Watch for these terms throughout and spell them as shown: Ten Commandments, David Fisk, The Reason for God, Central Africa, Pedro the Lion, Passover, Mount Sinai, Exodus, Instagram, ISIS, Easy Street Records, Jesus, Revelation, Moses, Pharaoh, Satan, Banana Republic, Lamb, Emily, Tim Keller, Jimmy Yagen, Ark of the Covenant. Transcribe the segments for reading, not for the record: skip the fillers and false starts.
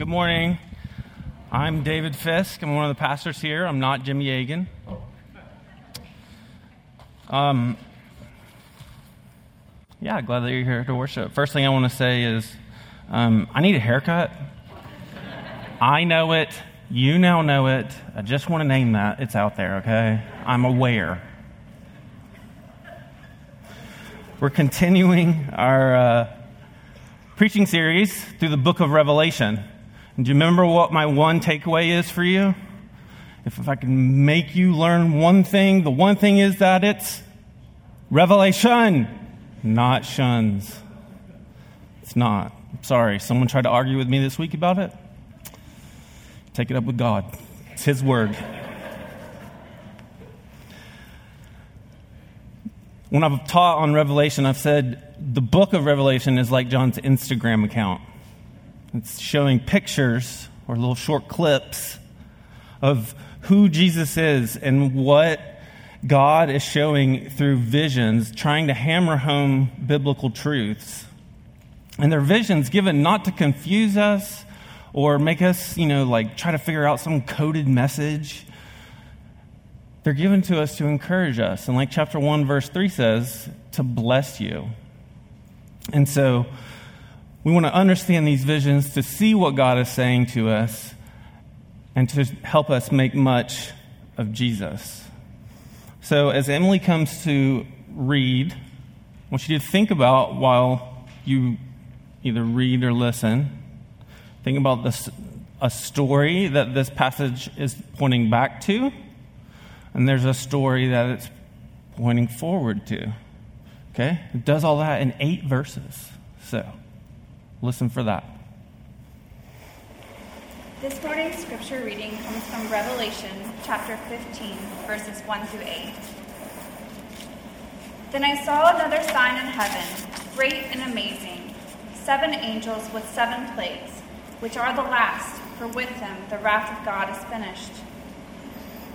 Good morning. I'm David Fisk. I'm one of the pastors here. I'm not Jimmy Yagen. Yeah, glad that you're here to worship. First thing I want to say is I need a haircut. I know it. You now know it. I just want to name that. It's out there, okay? I'm aware. We're continuing our preaching series through the book of Revelation. And do you remember what my one takeaway is for you? If I can make you learn one thing, the one thing is that it's revelation, not shuns. It's not. Sorry, someone tried to argue with me this week about it. Take it up with God. It's His word. When I've taught on Revelation, I've said the book of Revelation is like John's Instagram account. It's showing pictures or little short clips of who Jesus is and what God is showing through visions, trying to hammer home biblical truths. And they're visions given not to confuse us, or make us, like try to figure out some coded message. They're given to us to encourage us. And like chapter 1, verse 3 says, to bless you. And so we want to understand these visions to see what God is saying to us and to help us make much of Jesus. So as Emily comes to read, I want you to think about while you either read or listen. Think about this, a story that this passage is pointing back to, and there's a story that it's pointing forward to, okay? It does all that in 8 verses, so listen for that. This morning's scripture reading comes from Revelation chapter 15, verses 1 through 8. Then I saw another sign in heaven, great and amazing, 7 angels with 7 plagues, which are the last, for with them the wrath of God is finished.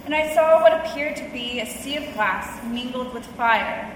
And I saw what appeared to be a sea of glass mingled with fire,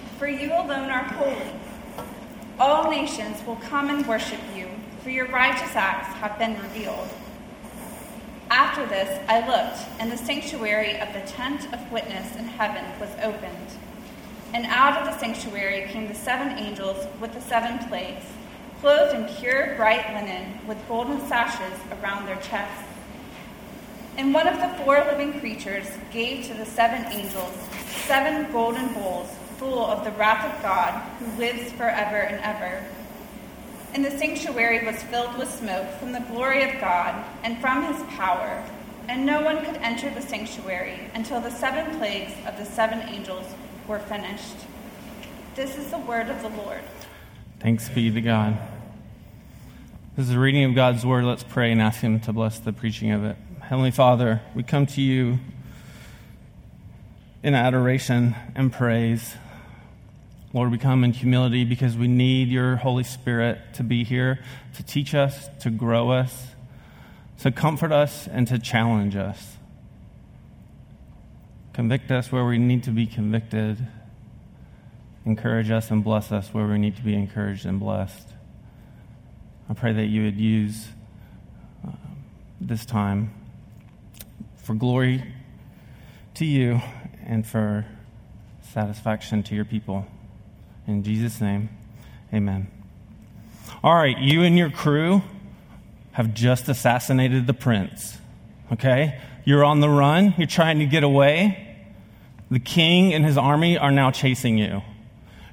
For you alone are holy. All nations will come and worship you, for your righteous acts have been revealed. After this I looked, and the sanctuary of the tent of witness in heaven was opened. And out of the sanctuary came the 7 angels with the 7 plagues, clothed in pure bright linen with golden sashes around their chests. And one of the 4 living creatures gave to the 7 angels 7 golden bowls full of the wrath of God who lives forever and ever. And the sanctuary was filled with smoke from the glory of God and from his power, and no one could enter the sanctuary until the 7 plagues of the 7 angels were finished. This is the word of the Lord. Thanks be to God. This is the reading of God's word. Let's pray and ask Him to bless the preaching of it. Heavenly Father, we come to you in adoration and praise. Lord, we come in humility because we need your Holy Spirit to be here, to teach us, to grow us, to comfort us, and to challenge us. Convict us where we need to be convicted. Encourage us and bless us where we need to be encouraged and blessed. I pray that you would use this time for glory to you and for satisfaction to your people. In Jesus' name, amen. All right, you and your crew have just assassinated the prince, okay? You're on the run. You're trying to get away. The king and his army are now chasing you.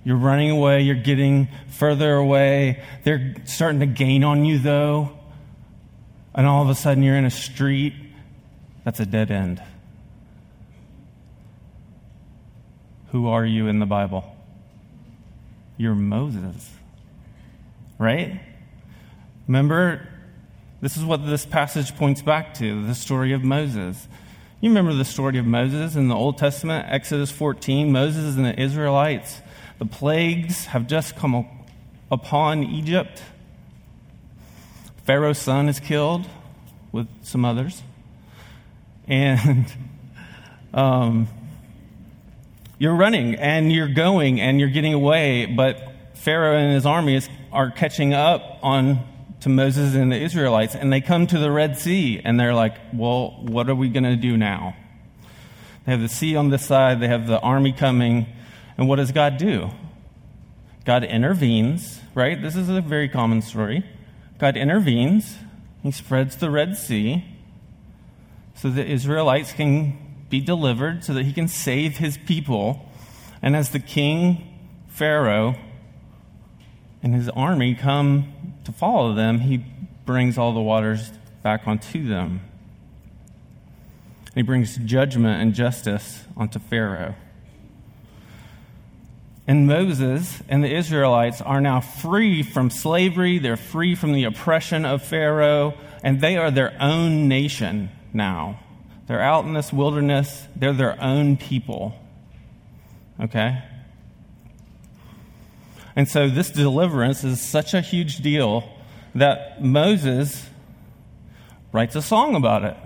You're running away. You're getting further away. They're starting to gain on you, though. And all of a sudden, you're in a street that's a dead end. Who are you in the Bible? You're Moses, right? Remember, This is what this passage points back to, the story of Moses. You remember the story of Moses in the Old Testament, Exodus 14, Moses and the Israelites. The plagues have just come upon Egypt. Pharaoh's son is killed with some others. And you're running and you're going and you're getting away, but Pharaoh and his army are catching up on to Moses and the Israelites, and they come to the Red Sea, and they're like, well, what are we going to do now? They have the sea on this side, they have the army coming, and what does God do? God intervenes, right? This is a very common story. God intervenes, he spreads the Red Sea so that Israelites can be delivered, so that he can save his people. And as the king, Pharaoh, and his army come to follow them, he brings all the waters back onto them. He brings judgment and justice onto Pharaoh. And Moses and the Israelites are now free from slavery. They're free from the oppression of Pharaoh, and they are their own nation now. They're out in this wilderness. They're their own people. Okay? And so this deliverance is such a huge deal that Moses writes a song about it.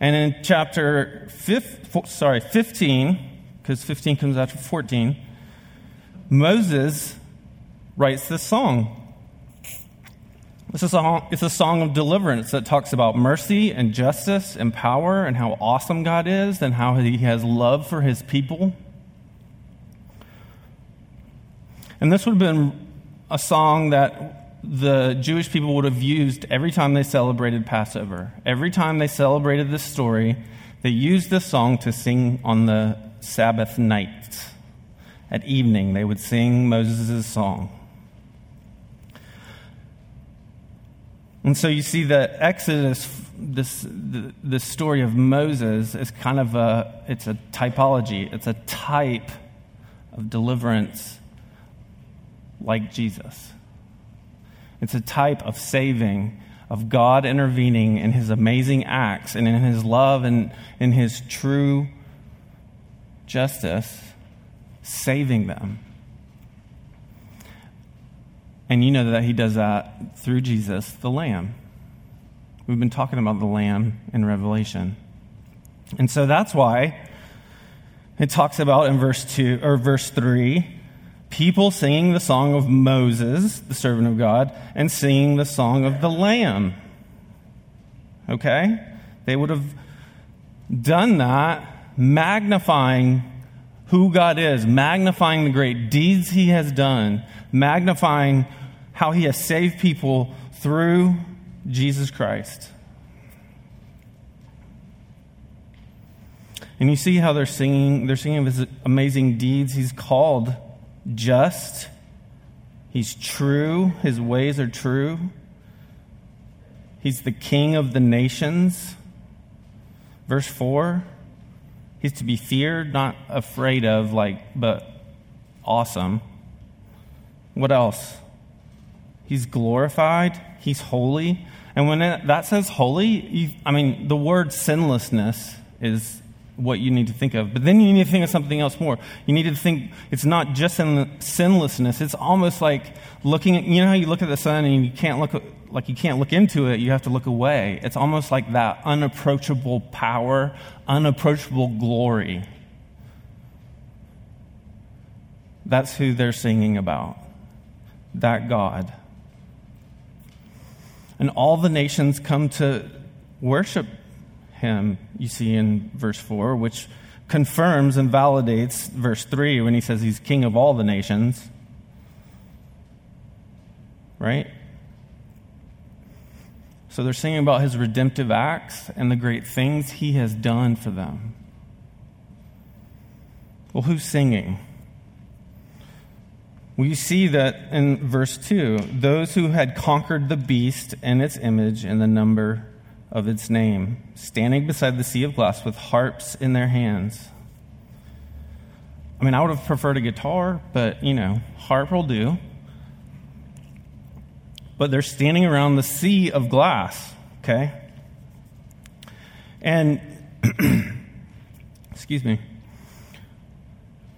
And in chapter 15, because 15 comes after 14, Moses writes this song. It's a song of deliverance that talks about mercy and justice and power and how awesome God is and how he has love for his people. And this would have been a song that the Jewish people would have used every time they celebrated Passover. Every time they celebrated this story, they used this song to sing on the Sabbath night. At evening, they would sing Moses' song. And so you see that Exodus, the story of Moses, is kind of it's a typology. It's a type of deliverance like Jesus. It's a type of saving, of God intervening in his amazing acts and in his love and in his true justice, saving them. And you know that he does that through Jesus, the Lamb. We've been talking about the Lamb in Revelation. And so that's why it talks about in verse 3, people singing the song of Moses, the servant of God, and singing the song of the Lamb. Okay? They would have done that, magnifying who God is, magnifying the great deeds he has done, magnifying how he has saved people through Jesus Christ. And you see how they're singing of his amazing deeds. He's called just, he's true, his ways are true. He's the king of the nations. Verse 4, he's to be feared, not afraid of, but awesome. What else? He's glorified, he's holy. And when that says holy, the word sinlessness is what you need to think of. But then you need to think of something else more. You need to think it's not just sinlessness. It's almost like looking at, you know how you look at the sun and you can't look into it, you have to look away. It's almost like that unapproachable power, unapproachable glory. That's who they're singing about. That God. And all the nations come to worship him, you see in verse 4, which confirms and validates verse 3 when he says he's king of all the nations. Right? So they're singing about his redemptive acts and the great things he has done for them. Well, who's singing? Well, you see that in verse 2, those who had conquered the beast and its image and the number of its name, standing beside the sea of glass with harps in their hands. I would have preferred a guitar, but, harp will do. but they're standing around the sea of glass, okay? And, excuse me,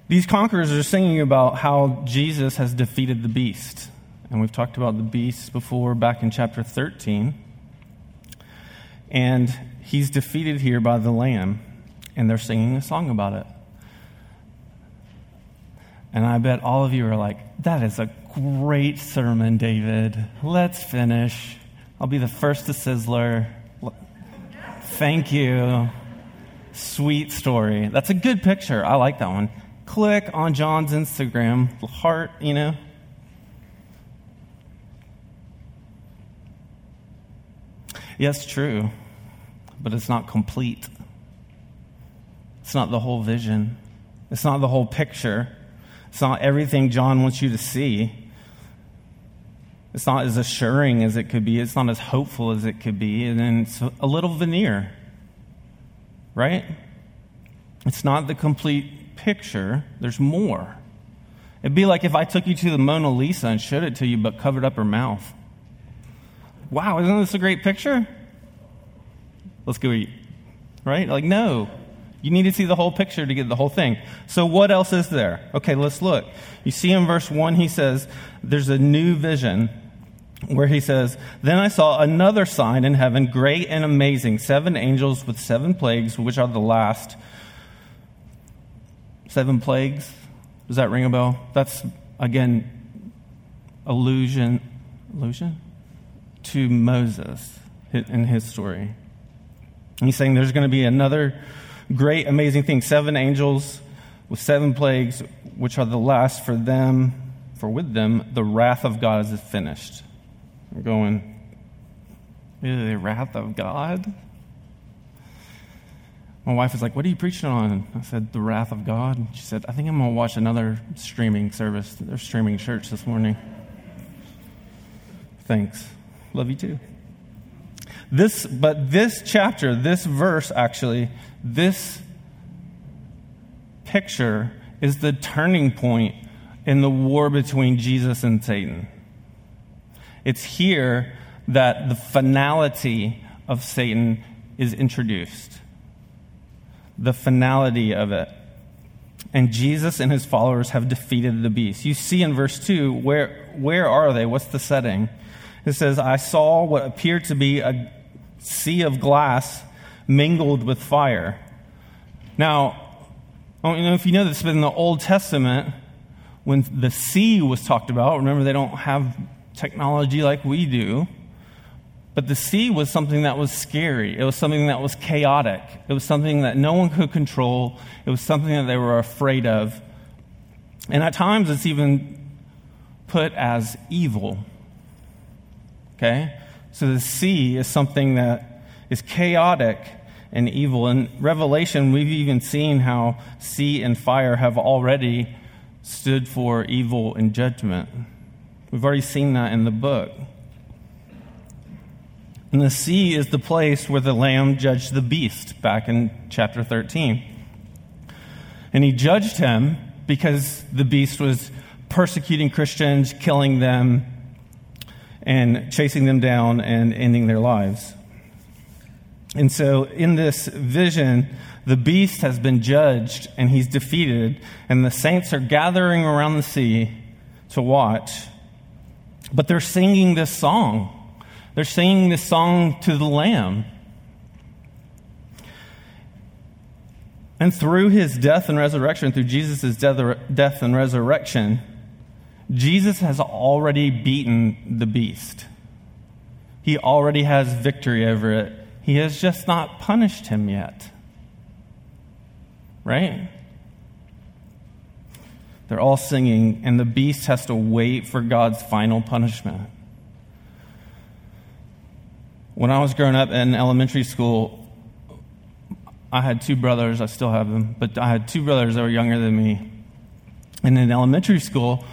these conquerors are singing about how Jesus has defeated the beast. And we've talked about the beast before back in chapter 13. And he's defeated here by the Lamb. And they're singing a song about it. And I bet all of you are like, that is a great sermon, David. Let's finish. I'll be the first to sizzler. Thank you. Sweet story. That's a good picture. I like that one. Click on John's Instagram, heart, you know. Yes, true, but it's not complete. It's not the whole vision. It's not the whole picture. It's not everything John wants you to see. It's not as assuring as it could be. It's not as hopeful as it could be. And then it's a little veneer, right? It's not the complete picture. There's more. It'd be like if I took you to the Mona Lisa and showed it to you, but covered up her mouth. Wow, isn't this a great picture? Let's go eat, right? Like, no. You need to see the whole picture to get the whole thing. So what else is there? Okay, let's look. You see in verse 1, he says, there's a new vision where he says, then I saw another sign in heaven, great and amazing, 7 angels with 7 plagues, which are the last. 7 plagues? Does that ring a bell? That's, again, allusion to Moses in his story. And he's saying there's going to be another great, amazing thing. 7 angels with 7 plagues, which are the last for them, for with them, the wrath of God is finished. We're going, the wrath of God? My wife was like, what are you preaching on? I said, the wrath of God. And she said, I think I'm going to watch another streaming service. They're streaming church this morning. Thanks. Love you too. This chapter, this verse actually, this picture is the turning point in the war between Jesus and Satan. It's here that the finality of Satan is introduced. The finality of it. And Jesus and his followers have defeated the beast. You see in verse 2, where are they? What's the setting? It says, I saw what appeared to be a sea of glass mingled with fire. Now, I don't know if you know this, but in the Old Testament, when the sea was talked about, remember they don't have technology like we do, but the sea was something that was scary. It was something that was chaotic. It was something that no one could control. It was something that they were afraid of. And at times it's even put as evil. Okay? So the sea is something that is chaotic and evil. In Revelation, we've even seen how sea and fire have already stood for evil and judgment. We've already seen that in the book. And the sea is the place where the Lamb judged the beast back in chapter 13. And he judged him because the beast was persecuting Christians, killing them, and chasing them down and ending their lives. And so in this vision, the beast has been judged and he's defeated, and the saints are gathering around the sea to watch. But they're singing this song. They're singing this song to the Lamb. And through his death and resurrection, through Jesus' death and resurrection, Jesus has already beaten the beast. He already has victory over it. He has just not punished him yet. Right? They're all singing, and the beast has to wait for God's final punishment. When I was growing up in elementary school, I had 2 brothers. I still have them. But I had 2 brothers that were younger than me. And in elementary school,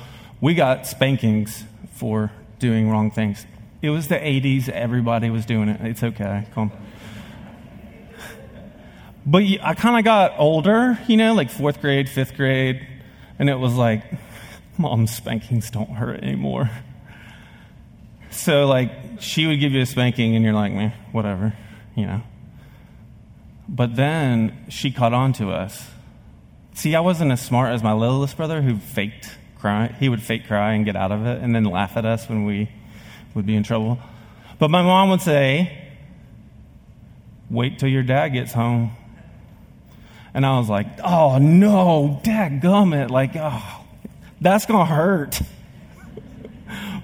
we got spankings for doing wrong things. It was the 80s. Everybody was doing it. It's okay. Calm. But I kind of got older, you know, like 4th grade, 5th grade. And it was like, Mom, spankings don't hurt anymore. So, like, she would give you a spanking, and you're like, meh, whatever, you know. But then she caught on to us. See, I wasn't as smart as my littlest brother who faked cry. He would fake cry and get out of it and then laugh at us when we would be in trouble. But my mom would say, wait till your dad gets home. And I was like, oh, no, dadgummit. Like, oh, that's going to hurt.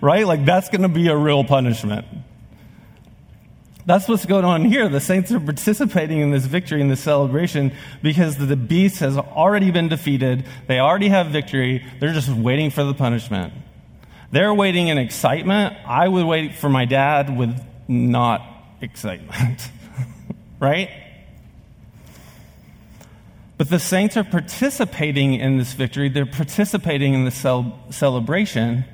Right? Like, that's going to be a real punishment. That's what's going on here. The saints are participating in this victory, in this celebration, because the beast has already been defeated. They already have victory. They're just waiting for the punishment. They're waiting in excitement. I would wait for my dad with not excitement. Right? But the saints are participating in this victory. They're participating in the celebration.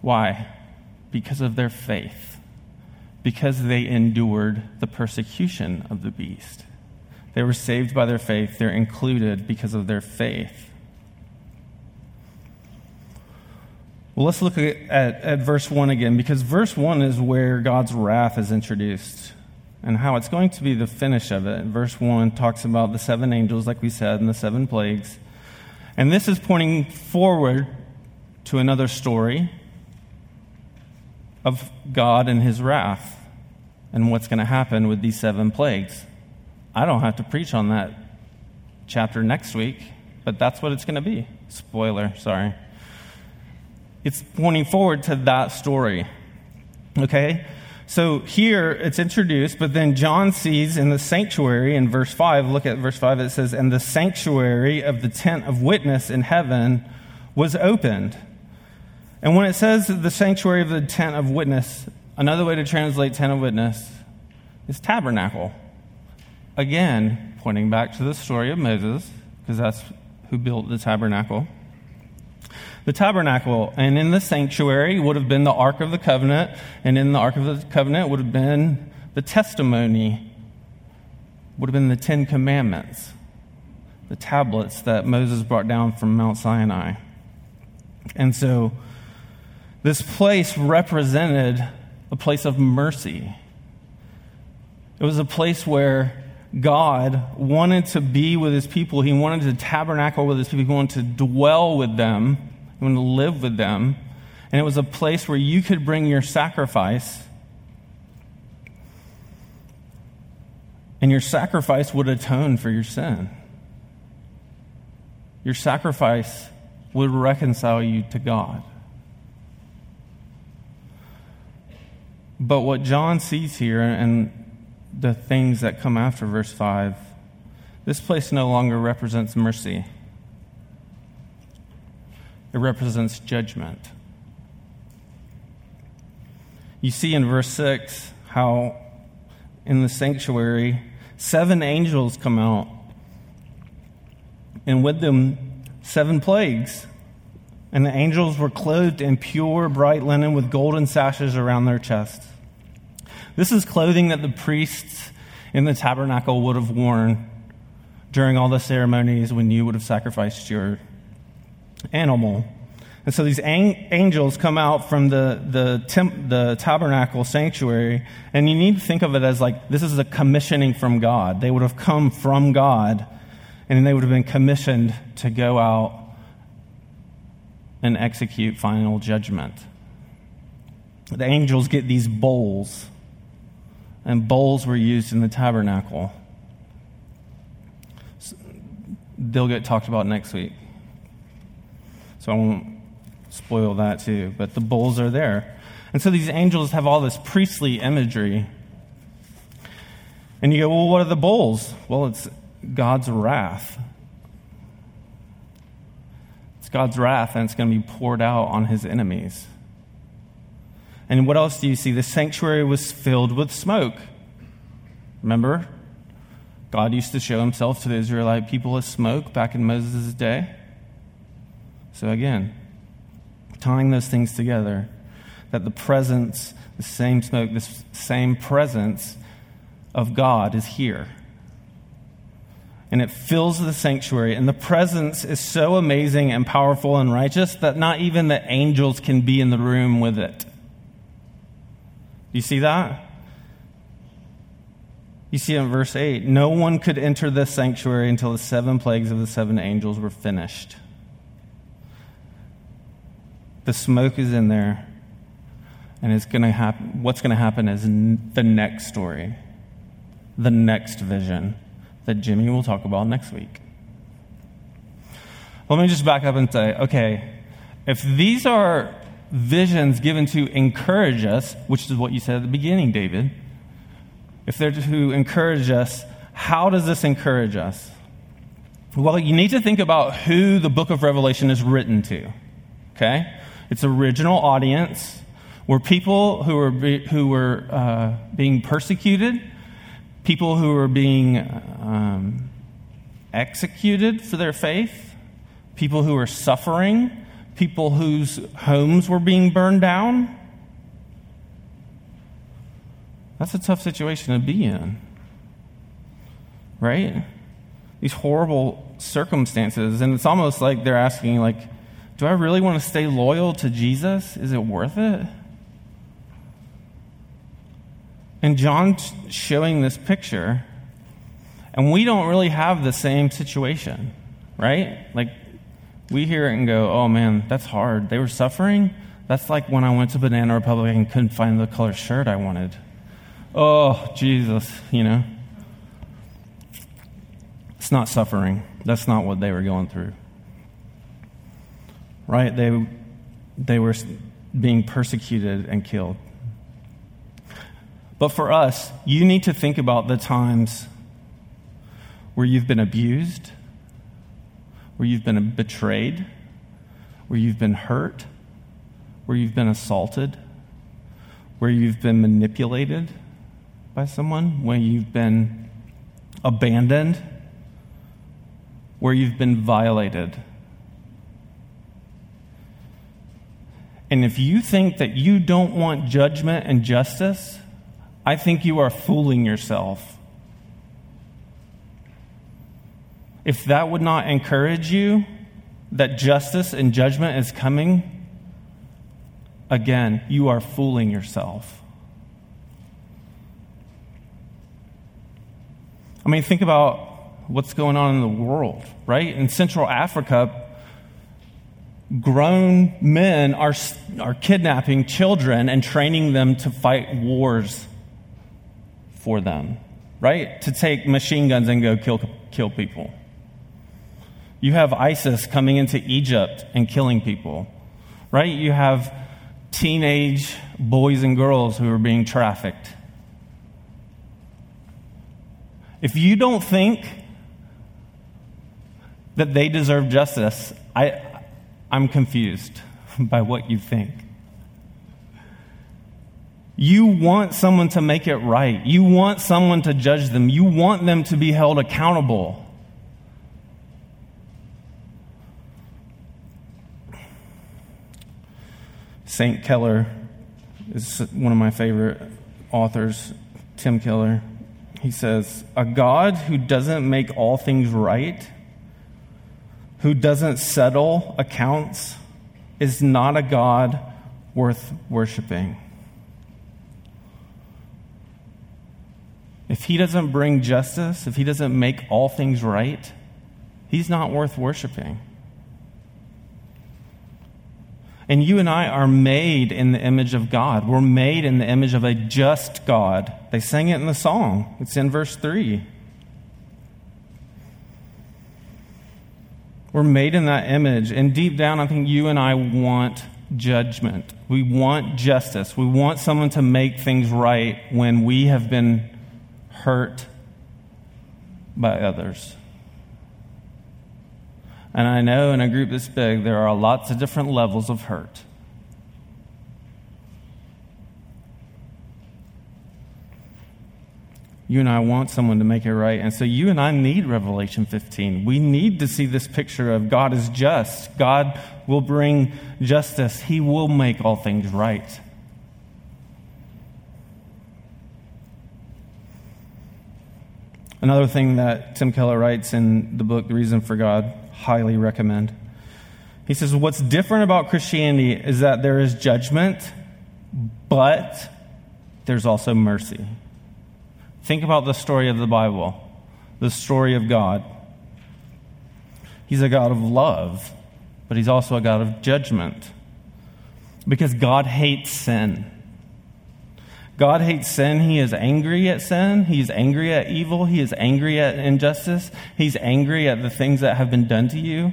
Why? Because of their faith. Because they endured the persecution of the beast. They were saved by their faith. They're included because of their faith. Well, let's look at verse 1 again, because verse 1 is where God's wrath is introduced and how it's going to be the finish of it. Verse 1 talks about the seven angels, like we said, and the seven plagues. And this is pointing forward to another story of God and his wrath and what's going to happen with these seven plagues. I don't have to preach on that chapter next week, but that's what it's going to be. Spoiler, sorry. It's pointing forward to that story. Okay? So here it's introduced, but then John sees in the sanctuary in verse 5, look at verse 5, it says, and the sanctuary of the tent of witness in heaven was opened. And when it says the sanctuary of the tent of witness, another way to translate tent of witness is tabernacle. Again, pointing back to the story of Moses, because that's who built the tabernacle. The tabernacle, and in the sanctuary would have been the Ark of the Covenant, and in the Ark of the Covenant would have been the testimony, would have been the Ten Commandments, the tablets that Moses brought down from Mount Sinai. And so this place represented a place of mercy. It was a place where God wanted to be with his people. He wanted to tabernacle with his people. He wanted to dwell with them. He wanted to live with them. And it was a place where you could bring your sacrifice. And your sacrifice would atone for your sin. Your sacrifice would reconcile you to God. But what John sees here and the things that come after verse 5, this place no longer represents mercy. It represents judgment. You see in verse 6 how in the sanctuary, seven angels come out, and with them, seven plagues. And the angels were clothed in pure, bright linen with golden sashes around their chests. This is clothing that the priests in the tabernacle would have worn during all the ceremonies when you would have sacrificed your animal. And so these angels come out from the tabernacle sanctuary, and you need to think of it as like this is a commissioning from God. They would have come from God, and they would have been commissioned to go out and execute final judgment. The angels get these bowls, and bowls were used in the tabernacle. They'll get talked about next week, so I won't spoil that too, but the bowls are there. And so these angels have all this priestly imagery. And you go, well, what are the bowls? Well, it's God's wrath. God's wrath, and it's going to be poured out on his enemies. And what else do you see? The sanctuary was filled with smoke. Remember, God used to show himself to the Israelite people as smoke back in Moses' day. So again, tying those things together, that the presence, the same smoke, the same presence of God is here. And it fills the sanctuary. And the presence is so amazing and powerful and righteous that not even the angels can be in the room with it. You see that? You see in verse 8, no one could enter the sanctuary until the 7 plagues of the 7 angels were finished. The smoke is in there, and it's going to happen. What's going to happen is the next story, the next vision that Jimmy will talk about next week. Let me just back up and say, okay, if these are visions given to encourage us, which is what you said at the beginning, David, if they're to encourage us, how does this encourage us? Well, you need to think about who the book of Revelation is written to, okay? It's original audience were people who were being persecuted, people who were being executed for their faith, people who were suffering, people whose homes were being burned down. That's a tough situation to be in, right? These horrible circumstances, and it's almost like they're asking, like, do I really want to stay loyal to Jesus? Is it worth it? And John's showing this picture, and we don't really have the same situation, right? Like, we hear it and go, oh man, that's hard. They were suffering? That's like when I went to Banana Republic and couldn't find the color shirt I wanted. Oh, Jesus, you know. It's not suffering. That's not what they were going through. Right? They were being persecuted and killed. But for us, you need to think about the times where you've been abused, where you've been betrayed, where you've been hurt, where you've been assaulted, where you've been manipulated by someone, where you've been abandoned, where you've been violated. And if you think that you don't want judgment and justice, I think you are fooling yourself. If that would not encourage you that justice and judgment is coming, again, you are fooling yourself. I mean, think about what's going on in the world, right? In Central Africa, grown men are kidnapping children and training them to fight wars for them, right? To take machine guns and go kill people. You have ISIS coming into Egypt and killing people, right? You have teenage boys and girls who are being trafficked. If you don't think that they deserve justice, I'm confused by what you think. You want someone to make it right. You want someone to judge them. You want them to be held accountable. Tim Keller is one of my favorite authors, Tim Keller. He says, a God who doesn't make all things right, who doesn't settle accounts, is not a God worth worshiping. If he doesn't bring justice, if he doesn't make all things right, he's not worth worshiping. And you and I are made in the image of God. We're made in the image of a just God. They sang it in the song. It's in verse 3. We're made in that image. And deep down, I think you and I want judgment. We want justice. We want someone to make things right when we have been hurt by others. And I know in a group this big, there are lots of different levels of hurt. You and I want someone to make it right. And so you and I need Revelation 15. We need to see this picture of God is just. God will bring justice. He will make all things right. Another thing that Tim Keller writes in the book, The Reason for God, highly recommend. He says, what's different about Christianity is that there is judgment, but there's also mercy. Think about the story of the Bible, the story of God. He's a God of love, but he's also a God of judgment, because God hates sin. God hates sin. He is angry at sin. He's angry at evil. He is angry at injustice. He's angry at the things that have been done to you,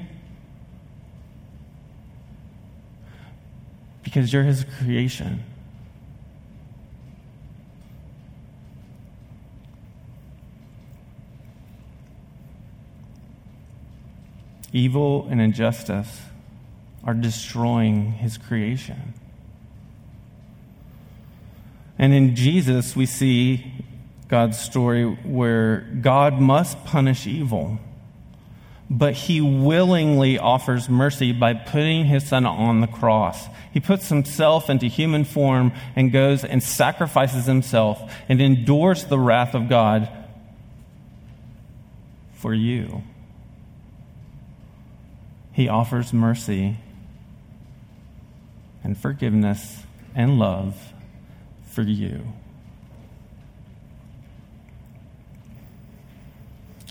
because you're his creation. Evil and injustice are destroying his creation. And in Jesus, we see God's story where God must punish evil, but he willingly offers mercy by putting his son on the cross. He puts himself into human form and goes and sacrifices himself and endures the wrath of God for you. He offers mercy and forgiveness and love for you.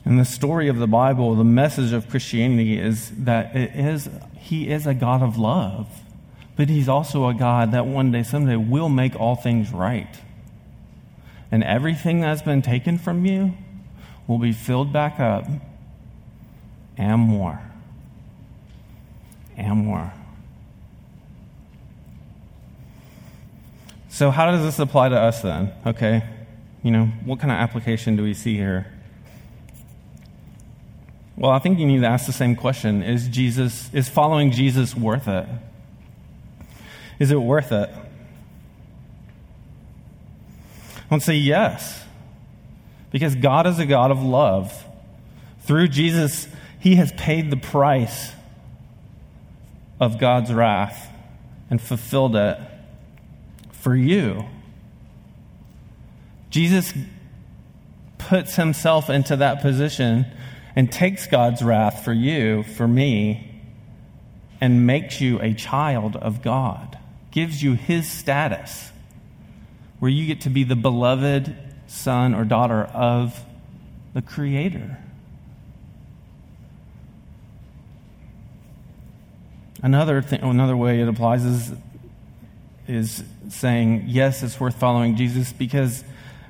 And the story of the Bible, the message of Christianity is that he is a God of love, but he's also a God that one day, someday, will make all things right. And everything that's been taken from you will be filled back up and more. And more. So how does this apply to us then? Okay, what kind of application do we see here? Well, I think you need to ask the same question. Is following Jesus worth it? Is it worth it? I would say yes, because God is a God of love. Through Jesus, he has paid the price of God's wrath and fulfilled it for you. Jesus puts himself into that position and takes God's wrath for you, for me, and makes you a child of God, gives you his status, where you get to be the beloved son or daughter of the Creator. Another way it applies is saying, yes, it's worth following Jesus because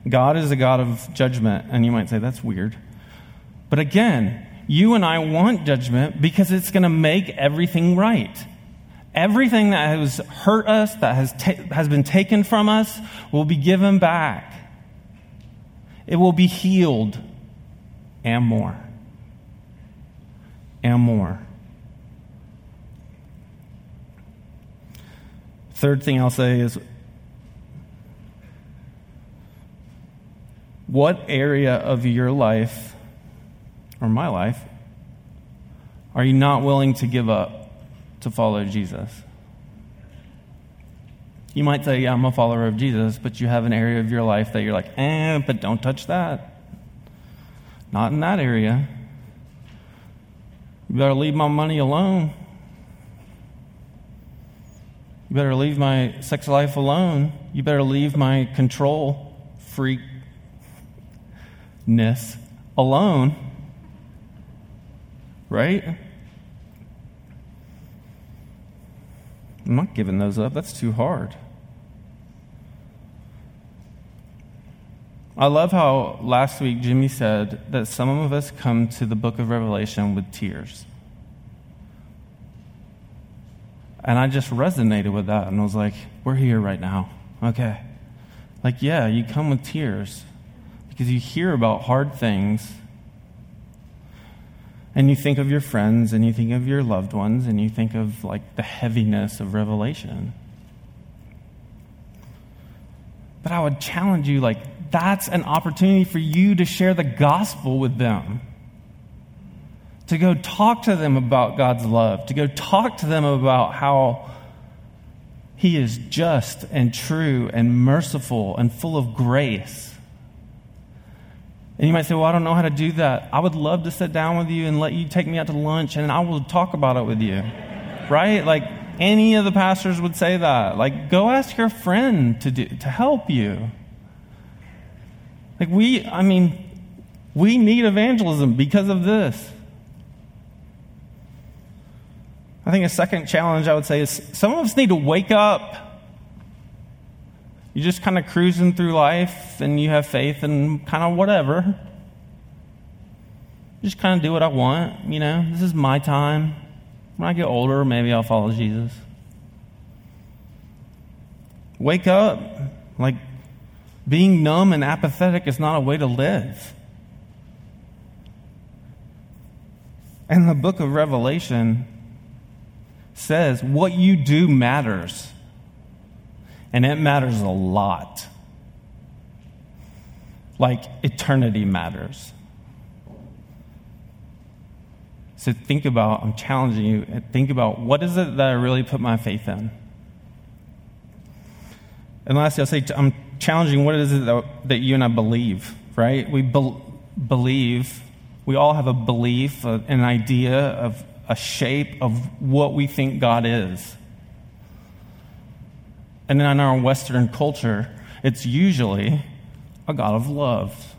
God is a God of judgment. And you might say, that's weird. But again, you and I want judgment because it's going to make everything right. Everything that has hurt us, that has been taken from us, will be given back. It will be healed and more. And more. Third thing I'll say is, what area of your life or my life are you not willing to give up to follow Jesus? You might say, yeah, I'm a follower of Jesus, but you have an area of your life that you're like, but don't touch that. Not in that area. You better leave my money alone. You better leave my sex life alone. You better leave my control freakness alone. Right? I'm not giving those up. That's too hard. I love how last week Jimmy said that some of us come to the book of Revelation with tears. And I just resonated with that, and I was like, we're here right now. Okay. Like, yeah, you come with tears because you hear about hard things, and you think of your friends, and you think of your loved ones, and you think of, like, the heaviness of Revelation. But I would challenge you, like, that's an opportunity for you to share the gospel with them. To go talk to them about God's love, to go talk to them about how he is just and true and merciful and full of grace. And you might say, well, I don't know how to do that. I would love to sit down with you and let you take me out to lunch, and I will talk about it with you. Right? Like, any of the pastors would say that. Like, go ask your friend to help you. Like we need evangelism because of this. I think a second challenge I would say is some of us need to wake up. You're just kind of cruising through life and you have faith and kind of whatever. Just kind of do what I want, you know. This is my time. When I get older, maybe I'll follow Jesus. Wake up. Like, being numb and apathetic is not a way to live. And the book of Revelation says what you do matters. And it matters a lot. Like, eternity matters. So think about, I'm challenging you, think about what is it that I really put my faith in? And lastly, I'll say I'm challenging what is it that you and I believe, right? We believe, we all have a belief, an idea of a shape of what we think God is. And then in our Western culture, it's usually a God of love.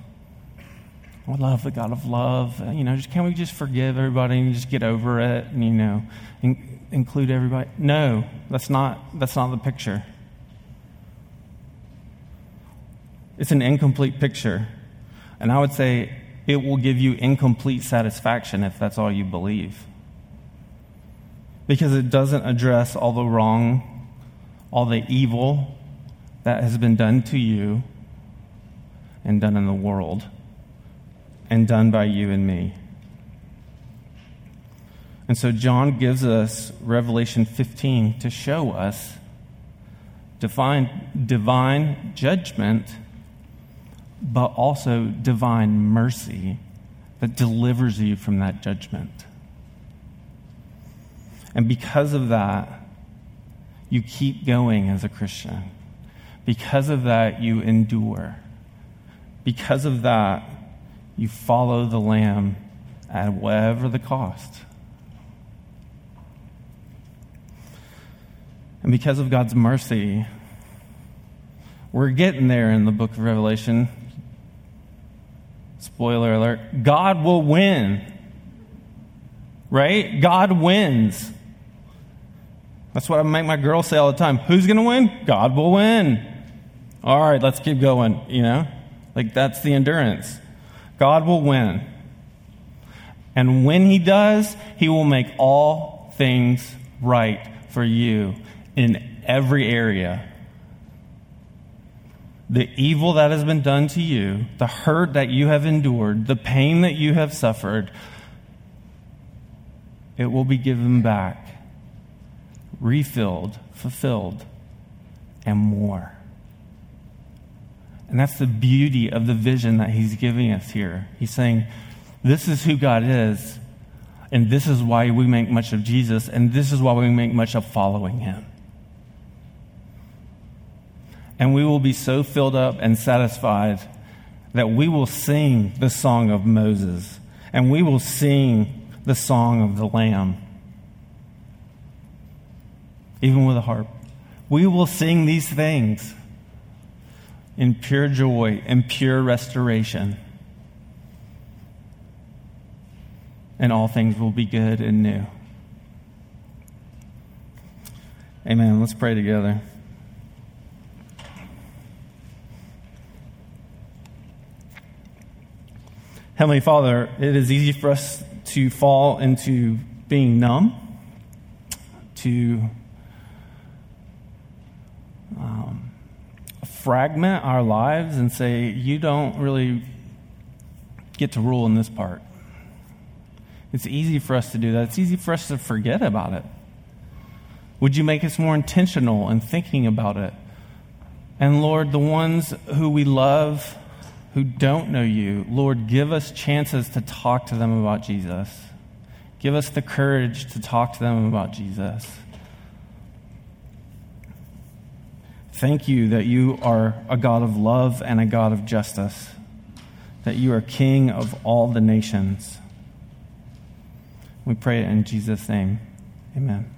I love the God of love. You know, just, can't we just forgive everybody and just get over it and, you know, include everybody? No, that's not the picture. It's an incomplete picture. And I would say it will give you incomplete satisfaction if that's all you believe. Because it doesn't address all the wrong, all the evil that has been done to you and done in the world and done by you and me. And so John gives us Revelation 15 to show us divine judgment, but also divine mercy that delivers you from that judgment. And because of that, you keep going as a Christian. Because of that, you endure. Because of that, you follow the Lamb at whatever the cost. And because of God's mercy, we're getting there in the book of Revelation. Spoiler alert, God will win. Right? God wins. That's what I make my girls say all the time. Who's going to win? God will win. All right, let's keep going, you know? Like, that's the endurance. God will win. And when he does, he will make all things right for you in every area. The evil that has been done to you, the hurt that you have endured, the pain that you have suffered, it will be given back, refilled, fulfilled, and more. And that's the beauty of the vision that he's giving us here. He's saying, this is who God is, and this is why we make much of Jesus, and this is why we make much of following him. And we will be so filled up and satisfied that we will sing the song of Moses, and we will sing the song of the Lamb, even with a harp. We will sing these things in pure joy and pure restoration. And all things will be good and new. Amen. Let's pray together. Heavenly Father, it is easy for us to fall into being numb, to fragment our lives and say, you don't really get to rule in this part. It's easy for us to do that. It's easy for us to forget about it. Would you make us more intentional in thinking about it? And Lord, the ones who we love who don't know you, Lord, give us chances to talk to them about Jesus. Give us the courage to talk to them about Jesus. Thank you that you are a God of love and a God of justice, that you are King of all the nations. We pray it in Jesus' name. Amen.